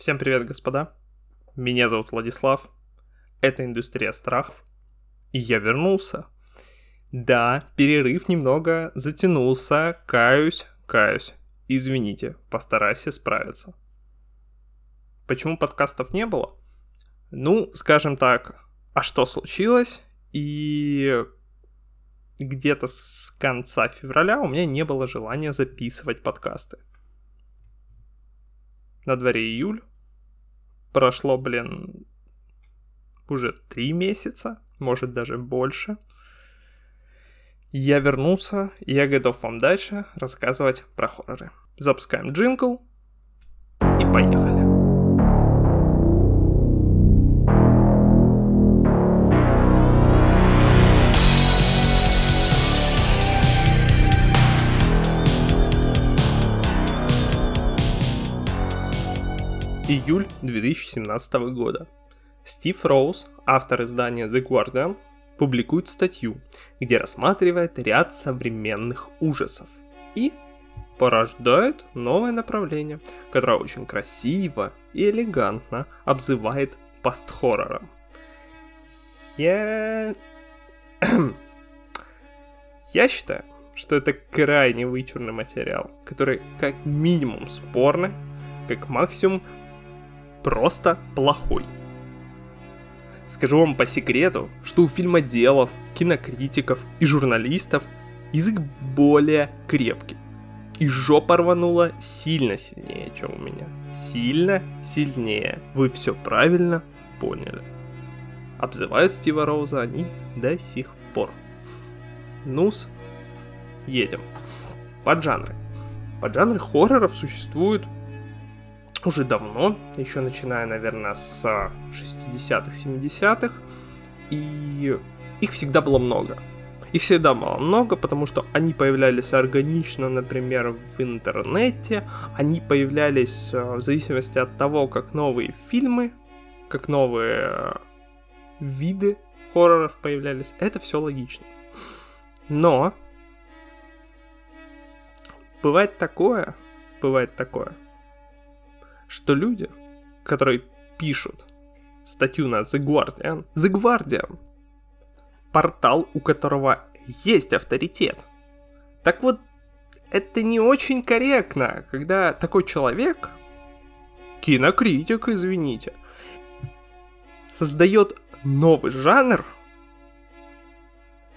Всем привет, господа. Меня зовут Владислав. Это «Индустрия страхов». И я вернулся. Да, перерыв немного затянулся. Каюсь. Извините, постараюсь исправиться. Почему подкастов не было? Ну, скажем так, а что случилось? И где-то с конца февраля у меня не было желания записывать подкасты. На дворе июль. Прошло, уже 3 месяца, может даже больше. Я вернулся, и я готов вам дальше рассказывать про хорроры. Запускаем джингл и поехали. Июль 2017 года. Стив Роуз, автор издания The Guardian, публикует статью, где рассматривает ряд современных ужасов и порождает новое направление, которое очень красиво и элегантно обзывает постхоррором. Я считаю, что это крайне вычурный материал, который как минимум спорный, как максимум просто плохой. Скажу вам по секрету, что у фильмоделов, кинокритиков и журналистов язык более крепкий. И жопа рванула сильно сильнее, чем у меня. Сильно сильнее. Вы все правильно поняли. Обзывают Стива Роуза они до сих пор. Ну-с, едем. Поджанры. Поджанры хорроров существуют уже давно, еще начиная, наверное, с 60-х, 70-х, и их всегда было много. Их всегда было много, потому что они появлялись органично, например, в интернете, они появлялись в зависимости от того, как новые фильмы, как новые виды хорроров появлялись. Это все логично. Но бывает такое, что люди, которые пишут статью на The Guardian, портал, у которого есть авторитет. Так вот, это не очень корректно, когда такой человек, кинокритик, извините, создает новый жанр,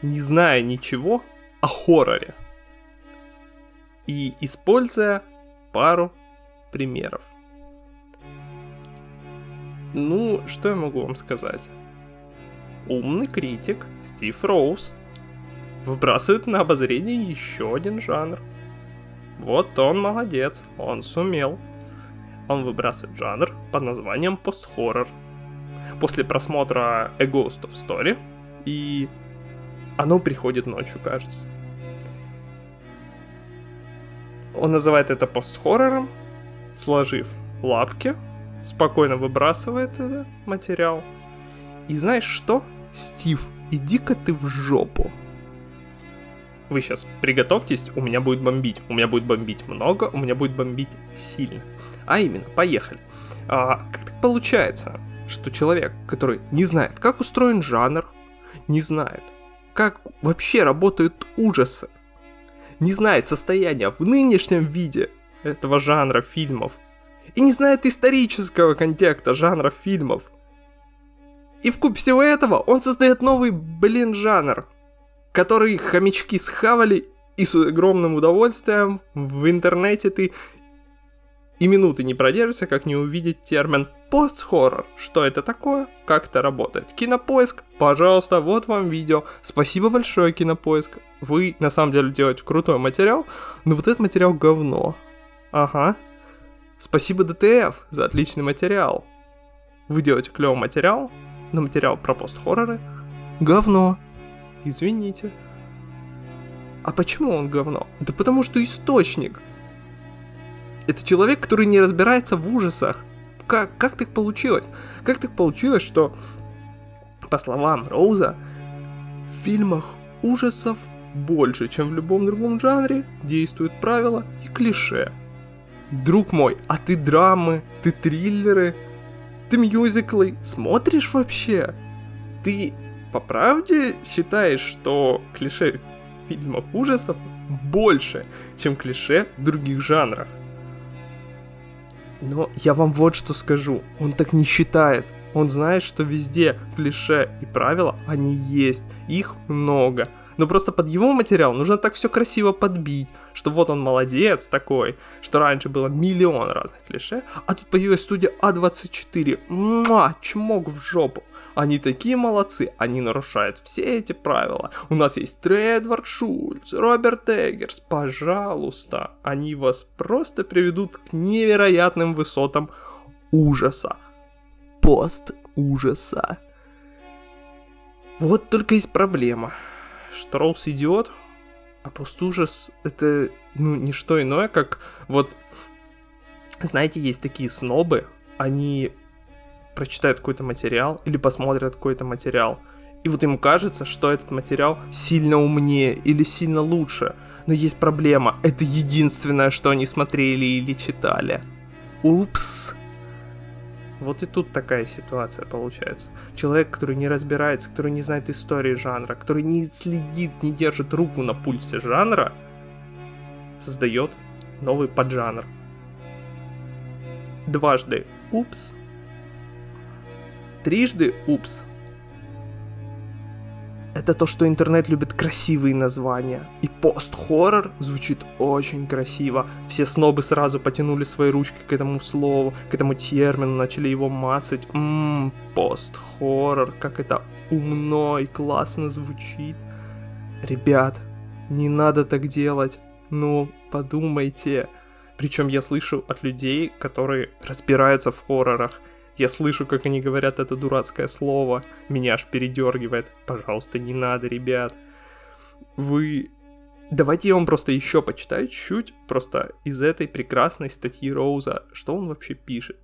не зная ничего о хорроре и используя пару примеров. Ну, что я могу вам сказать? Умный критик Стив Роуз выбрасывает на обозрение еще один жанр. Вот он молодец, он сумел. Он выбрасывает жанр под названием постхоррор. После просмотра A Ghost Story и «Оно приходит ночью», кажется. Он называет это постхоррором, сложив лапки. Спокойно выбрасывает этот материал. И знаешь что? Стив, иди-ка ты в жопу. Вы сейчас приготовьтесь, у меня будет бомбить. У меня будет бомбить много, у меня будет бомбить сильно. А именно, поехали. Как так получается, что человек, который не знает, как устроен жанр, не знает, как вообще работают ужасы, не знает состояния в нынешнем виде этого жанра фильмов, и не знает исторического контекста жанра фильмов. И вкупе всего этого он создает новый, жанр, который хомячки схавали, и с огромным удовольствием в интернете ты и минуты не продержишься, как не увидеть термин постхоррор. Что это такое? Как это работает? Кинопоиск, пожалуйста, вот вам видео. Спасибо большое, Кинопоиск. Вы, на самом деле, делаете крутой материал, но вот этот материал говно. Ага. Спасибо ДТФ за отличный материал. Вы делаете клёвый материал, но материал про постхорроры — говно. Извините. А почему он говно? Да потому что источник. Это человек, который не разбирается в ужасах. Как так получилось? Как так получилось, что, по словам Роуза, в фильмах ужасов больше, чем в любом другом жанре, действуют правила и клише? Друг мой, а ты драмы, ты триллеры, ты мюзиклы смотришь вообще? Ты по правде считаешь, что клише фильмов ужасов больше, чем клише в других жанрах? Но я вам вот что скажу, он так не считает. Он знает, что везде клише и правила, они есть, их много. Но просто под его материал нужно так все красиво подбить, что вот он молодец такой, что раньше было миллион разных клише, а тут появилась студия А24, чмок в жопу. Они такие молодцы, они нарушают все эти правила. У нас есть Тредвард Шульц, Роберт Эггерс, пожалуйста. Они вас просто приведут к невероятным высотам ужаса. Пост-ужаса. Вот только есть проблема. Что Роуз идиот, а пост-ужас это, не что иное, как вот, знаете, есть такие снобы, они прочитают какой-то материал или посмотрят какой-то материал, и вот им кажется, что этот материал сильно умнее или сильно лучше, но есть проблема, это единственное, что они смотрели или читали. Упс. Вот и тут такая ситуация получается. Человек, который не разбирается, который не знает истории жанра, который не следит, не держит руку на пульсе жанра, создает новый поджанр. Дважды упс. Трижды упс. Это то, что интернет любит красивые названия. И пост-хоррор звучит очень красиво. Все снобы сразу потянули свои ручки к этому слову, к этому термину, начали его мацать. Пост-хоррор, как это умно и классно звучит. Ребят, не надо так делать. Ну, подумайте. Причем я слышу от людей, которые разбираются в хоррорах. Я слышу, как они говорят это дурацкое слово. Меня аж передергивает. Пожалуйста, не надо, ребят. Давайте я вам просто еще почитаю чуть-чуть. Просто из этой прекрасной статьи Роуза. Что он вообще пишет?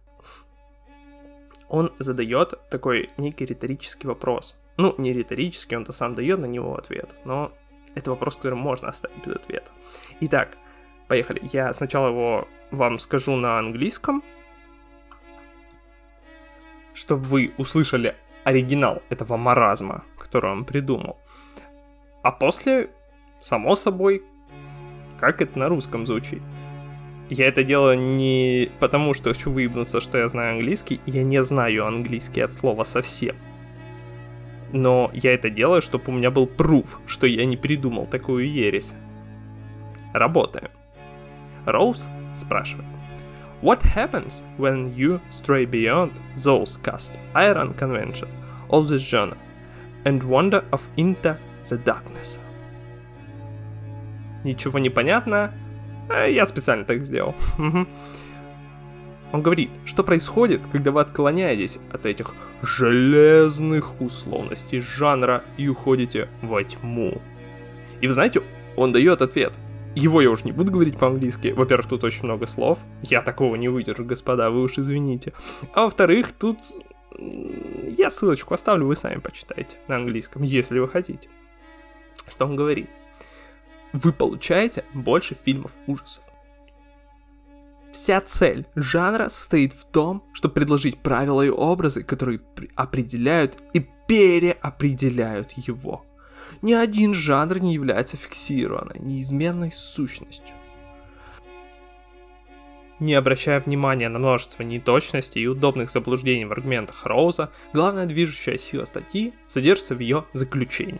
Он задает такой некий риторический вопрос. Ну, не риторический, он-то сам дает на него ответ. Но это вопрос, который можно оставить без ответа. Итак, поехали. Я сначала его вам скажу на английском, чтобы вы услышали оригинал этого маразма, который он придумал. А после, само собой, как это на русском звучит. Я это делаю не потому, что хочу выебнуться, что я знаю английский. Я не знаю английский от слова совсем. Но я это делаю, чтобы у меня был пруф, что я не придумал такую ересь. Работаем. Роуз спрашивает. What happens when you stray beyond those cast iron conventions of the genre and wander off into the darkness? Ничего не понятно? Я специально так сделал. Он говорит, что происходит, когда вы отклоняетесь от этих железных условностей жанра и уходите во тьму. И вы знаете, он дает ответ. Его я уже не буду говорить по-английски. Во-первых, тут очень много слов. Я такого не выдержу, господа, вы уж извините. А во-вторых, тут я ссылочку оставлю, вы сами почитайте на английском, если вы хотите. Что он говорит? Вы получаете больше фильмов ужасов. Вся цель жанра состоит в том, чтобы предложить правила и образы, которые определяют и переопределяют его. Ни один жанр не является фиксированной, неизменной сущностью. Не обращая внимания на множество неточностей и удобных заблуждений в аргументах Роуза, главная движущая сила статьи содержится в ее заключении.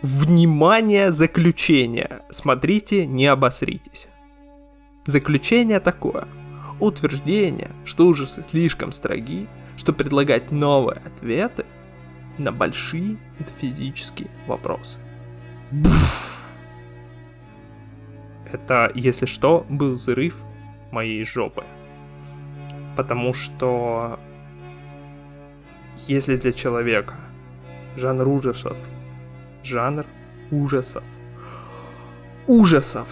Внимание, заключение! Смотрите, не обосритесь. Заключение такое. Утверждение, что ужасы слишком строги, что предлагать новые ответы на большие метафизические вопросы. Пфф. Это, если что, был взрыв моей жопы. Потому что если для человека жанр ужасов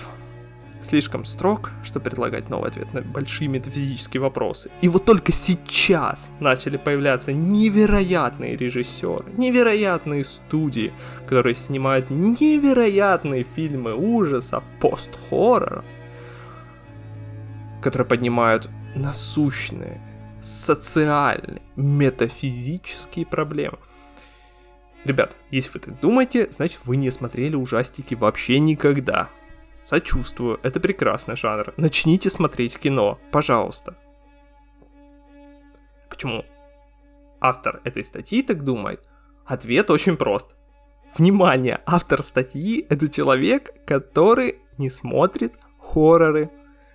слишком строг, что предлагать новый ответ на большие метафизические вопросы. И вот только сейчас начали появляться невероятные режиссеры, невероятные студии, которые снимают невероятные фильмы ужасов, пост-хоррора. которые поднимают насущные, социальные, метафизические проблемы. Ребят, если вы так думаете, значит вы не смотрели ужастики вообще никогда. Сочувствую, это прекрасный жанр. Начните смотреть кино, пожалуйста. Почему автор этой статьи так думает? Ответ очень прост. Внимание, автор статьи — это человек, который не смотрит хорроры,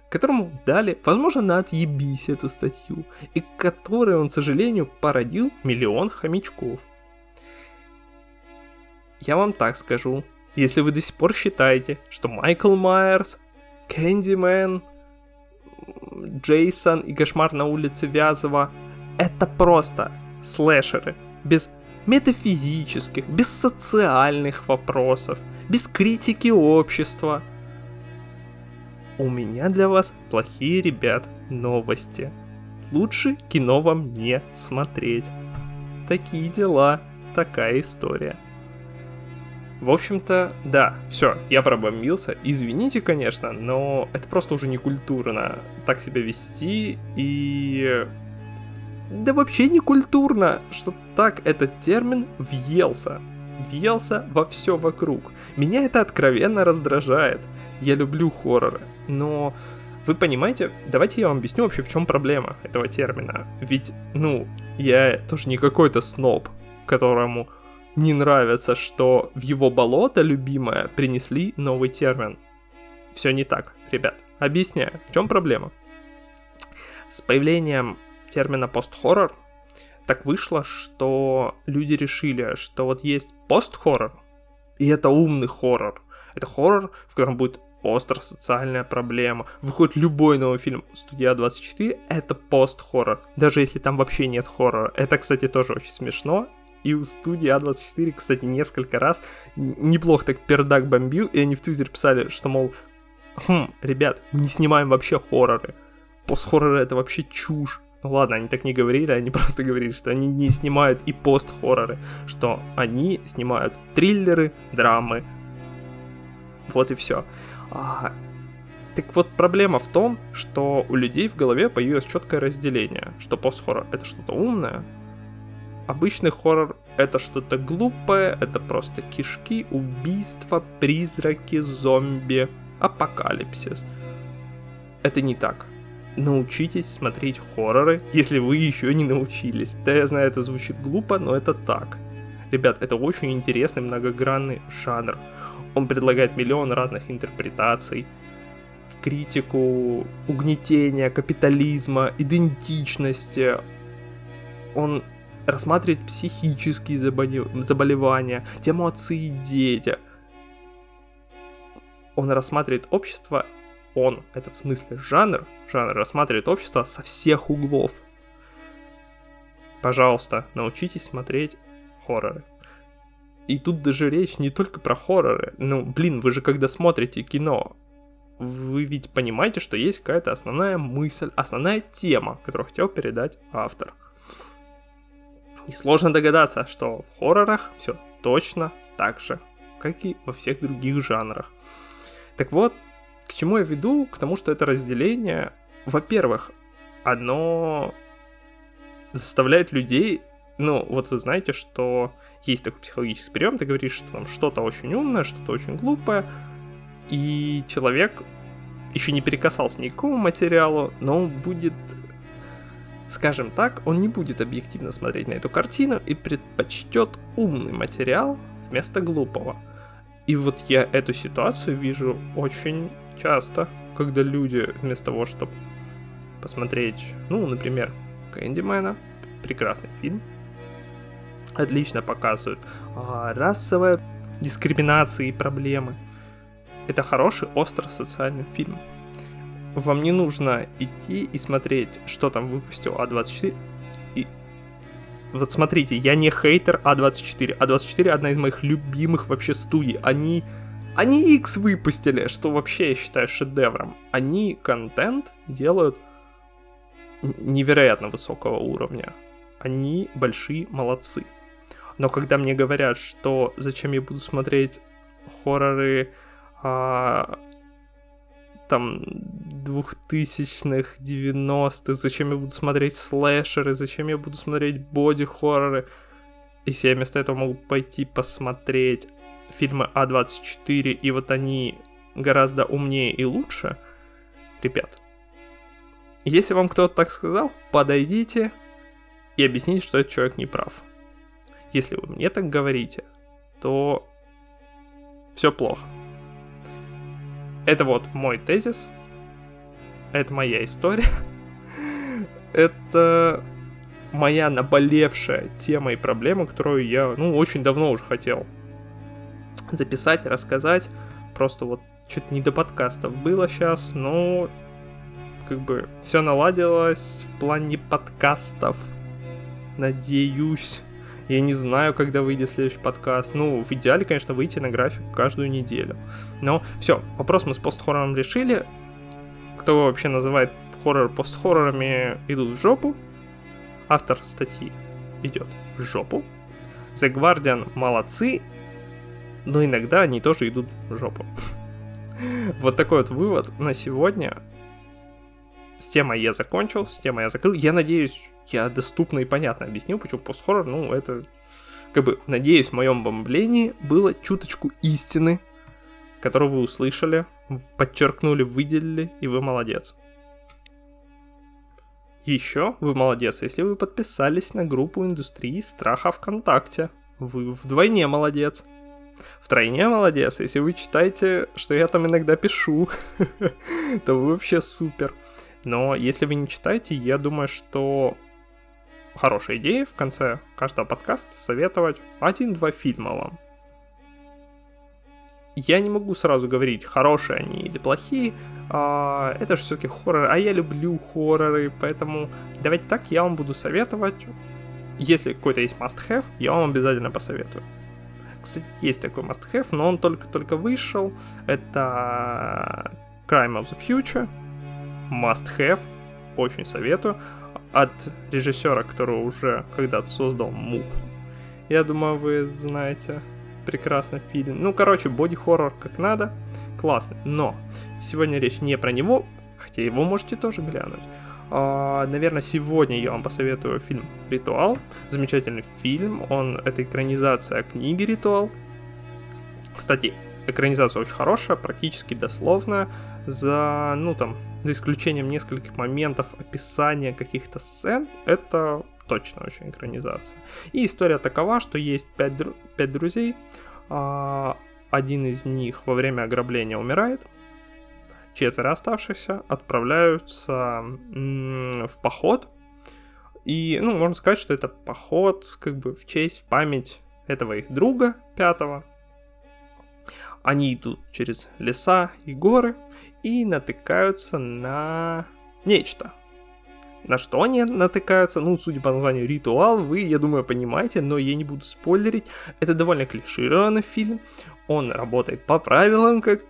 которому дали, возможно, на отъебись эту статью, и которой он, к сожалению, породил миллион хомячков. Я вам так скажу, если вы до сих пор считаете, что Майкл Майерс, Кэндимен, Джейсон и Кошмар на улице Вязова — это просто слэшеры, без метафизических, без социальных вопросов, без критики общества, у меня для вас плохие, ребят, новости. Лучше кино вам не смотреть. Такие дела, такая история. В общем-то, да, все, я пробомбился. Извините, конечно, но это просто уже не культурно так себя вести и... Да вообще не культурно, что так этот термин въелся во все вокруг. Меня это откровенно раздражает. Я люблю хорроры, но вы понимаете, давайте я вам объясню вообще, в чем проблема этого термина. Ведь, я тоже не какой-то сноб, которому не нравится, что в его болото любимое принесли новый термин. Все не так, ребят. Объясняю, в чем проблема. С появлением термина постхоррор так вышло, что люди решили, что вот есть постхоррор, и это умный хоррор. Это хоррор, в котором будет остро социальная проблема. Выходит любой новый фильм «Студия А24», это постхоррор, даже если там вообще нет хоррора. Это, кстати, тоже очень смешно. И у студии А24, кстати, несколько раз неплохо так пердак бомбил, и они в Твиттере писали, что, мол, ребят, мы не снимаем вообще хорроры. Постхорроры — это вообще чушь. Ну ладно, они так не говорили, они просто говорили, что они не снимают и постхорроры, что они снимают триллеры, драмы. Вот и все. Так вот, проблема в том, что у людей в голове появилось четкое разделение, что постхоррор — это что-то умное, обычный хоррор — это что-то глупое, это просто кишки, убийства, призраки, зомби, апокалипсис. Это не так. Научитесь смотреть хорроры, если вы еще не научились. Да, я знаю, это звучит глупо, но это так. Ребят, это очень интересный многогранный жанр. Он предлагает миллион разных интерпретаций, критику, угнетения, капитализма, идентичности. Он рассматривает психические заболевания, тему отцы и дети. Он рассматривает общество, это в смысле жанр рассматривает общество со всех углов. Пожалуйста, научитесь смотреть хорроры. И тут даже речь не только про хорроры. Вы же когда смотрите кино, вы ведь понимаете, что есть какая-то основная мысль, основная тема, которую хотел передать автор. Несложно догадаться, что в хоррорах все точно так же, как и во всех других жанрах. Так вот, к чему я веду? К тому, что это разделение, во-первых, оно заставляет людей... вы знаете, что есть такой психологический прием, ты говоришь, что там что-то очень умное, что-то очень глупое, и человек еще не перекасался ни к какому материалу, но он будет... Скажем так, он не будет объективно смотреть на эту картину и предпочтет умный материал вместо глупого. И вот я эту ситуацию вижу очень часто, когда люди вместо того, чтобы посмотреть, например, Кэндимена, прекрасный фильм, отлично показывают расовые дискриминации и проблемы. Это хороший, остро социальный фильм. Вам не нужно идти и смотреть, что там выпустил А24. И вот смотрите, я не хейтер А24. А24 одна из моих любимых вообще студий. Они X выпустили, что вообще я считаю шедевром. Они контент делают невероятно высокого уровня. Они большие молодцы. Но когда мне говорят, что зачем я буду смотреть хорроры... 2000 2000-х, 90-х, зачем я буду смотреть слэшеры, зачем я буду смотреть боди-хорроры, если я вместо этого могу пойти посмотреть фильмы А24, и вот они гораздо умнее и лучше. Ребят, если вам кто-то так сказал, подойдите и объясните, что этот человек не прав. Если вы мне так говорите, то все плохо. Это вот мой тезис. Это моя история. Это моя наболевшая тема и проблема, которую я, очень давно уже хотел записать, рассказать. Просто вот что-то не до подкастов было сейчас, но все наладилось в плане подкастов. Надеюсь. Я не знаю, когда выйдет следующий подкаст. В идеале, конечно, выйти на график каждую неделю. Но все, вопрос мы с постхоррором решили. Кто вообще называет хоррор постхоррорами, идут в жопу. Автор статьи идет в жопу. The Guardian молодцы, но иногда они тоже идут в жопу. Вот такой вот вывод на сегодня. С темой я закончил, с темой я закрыл. Я надеюсь, я доступно и понятно объяснил, почему постхоррор, это... надеюсь, в моем бомблении было чуточку истины, которую вы услышали, подчеркнули, выделили, и вы молодец. Еще вы молодец, если вы подписались на группу Индустрии Страха ВКонтакте. Вы вдвойне молодец. Втройне молодец, если вы читаете, что я там иногда пишу, то вы вообще супер. Но если вы не читаете, я думаю, что хорошая идея в конце каждого подкаста советовать 1-2 фильма вам. Я не могу сразу говорить, хорошие они или плохие, это же все-таки хоррор, а я люблю хорроры, поэтому давайте так, я вам буду советовать, если какой-то есть must-have, я вам обязательно посоветую. Кстати, есть такой must-have, но он только-только вышел, это Crime of the Future. Must-have, очень советую, от режиссера, который уже когда-то создал Move. Я думаю, вы знаете прекрасно фильм. Боди-хоррор как надо, классно. Но сегодня речь не про него, хотя его можете тоже глянуть. Наверное, сегодня я вам посоветую фильм «Ритуал». Замечательный фильм, это экранизация книги «Ритуал». Кстати, экранизация очень хорошая, практически дословная, за исключением нескольких моментов описания каких-то сцен, это точно очень экранизация. И история такова, что есть 5 друзей, один из них во время ограбления умирает, 4 оставшихся отправляются в поход, и, можно сказать, что это поход в честь, в память этого их друга 5-го. Они идут через леса и горы и натыкаются на нечто. На что они натыкаются? Судя по названию «Ритуал», вы, я думаю, понимаете, но я не буду спойлерить. Это довольно клишированный фильм. Он работает по правилам, как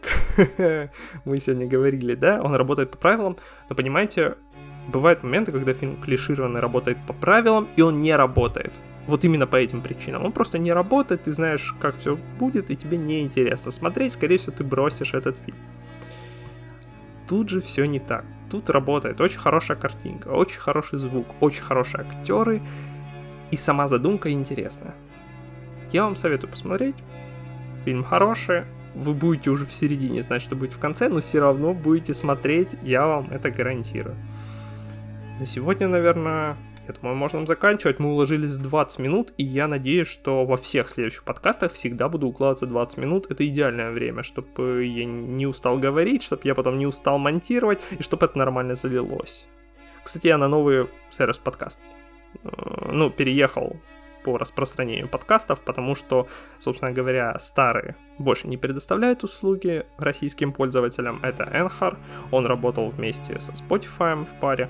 мы сегодня говорили, да? Он работает по правилам, но, понимаете, бывают моменты, когда фильм клишированный работает по правилам, и он не работает. Вот именно по этим причинам. Он просто не работает, ты знаешь, как все будет, и тебе неинтересно смотреть. Скорее всего, ты бросишь этот фильм. Тут же все не так. Тут работает очень хорошая картинка, очень хороший звук, очень хорошие актеры. И сама задумка интересная. Я вам советую посмотреть. Фильм хороший. Вы будете уже в середине знать, что будет в конце, но все равно будете смотреть. Я вам это гарантирую. На сегодня, наверное... Я думаю, можно заканчивать. Мы уложились в 20 минут, и я надеюсь, что во всех следующих подкастах всегда буду укладываться 20 минут. Это идеальное время, чтобы я не устал говорить, чтобы я потом не устал монтировать, и чтобы это нормально залилось. Кстати, я на новый сервис подкаст, переехал по распространению подкастов, потому что, собственно говоря, старые больше не предоставляют услуги российским пользователям. Это Anchor, он работал вместе со Spotify в паре.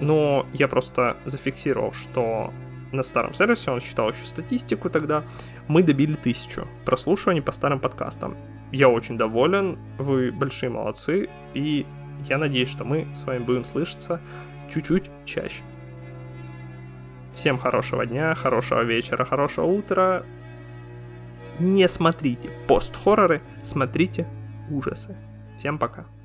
Но я просто зафиксировал, что на старом сервисе, он считал еще статистику тогда, мы добили 1000 прослушиваний по старым подкастам. Я очень доволен, вы большие молодцы, и я надеюсь, что мы с вами будем слышаться чуть-чуть чаще. Всем хорошего дня, хорошего вечера, хорошего утра. Не смотрите пост-хорроры, смотрите ужасы. Всем пока.